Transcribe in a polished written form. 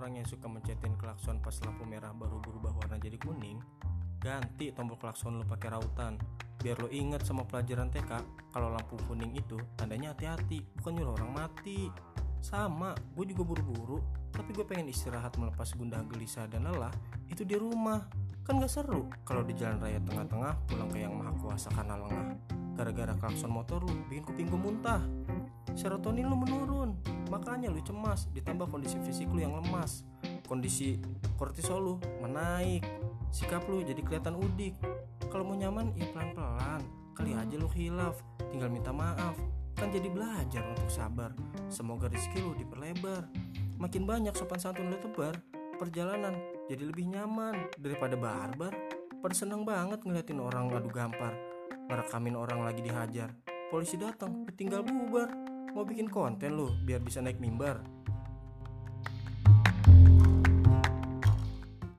orang yang suka mencetin klakson pas lampu merah baru berubah warna jadi kuning, ganti tombol klakson lo pakai rautan. Biar lo inget sama pelajaran TK, kalau lampu kuning itu tandanya hati-hati, bukan nyuruh orang mati. Sama, gue juga buru-buru, tapi gue pengen istirahat melepas gundah gelisah dan lelah itu di rumah. Kan gak seru kalau di jalan raya tengah-tengah pulang ke yang maha kuasa karena lengah. Gara-gara klakson motor lu bikin kuping gue muntah. Serotonin lu menurun, makanya lu cemas, ditambah kondisi fisik lu yang lemas. Kondisi kortisol lu menaik, sikap lu jadi kelihatan udik. Kalau mau nyaman, ya pelan-pelan, kali aja lu khilaf, tinggal minta maaf. Kan jadi belajar untuk sabar, semoga rezeki lu diperlebar. Makin banyak sopan santun lu tebar, perjalanan jadi lebih nyaman daripada barbar. Pada seneng banget ngeliatin orang ngadu gampar, merekamin orang lagi dihajar. Polisi datang, ditinggal bubar. Mau bikin konten lu biar bisa naik mimbar.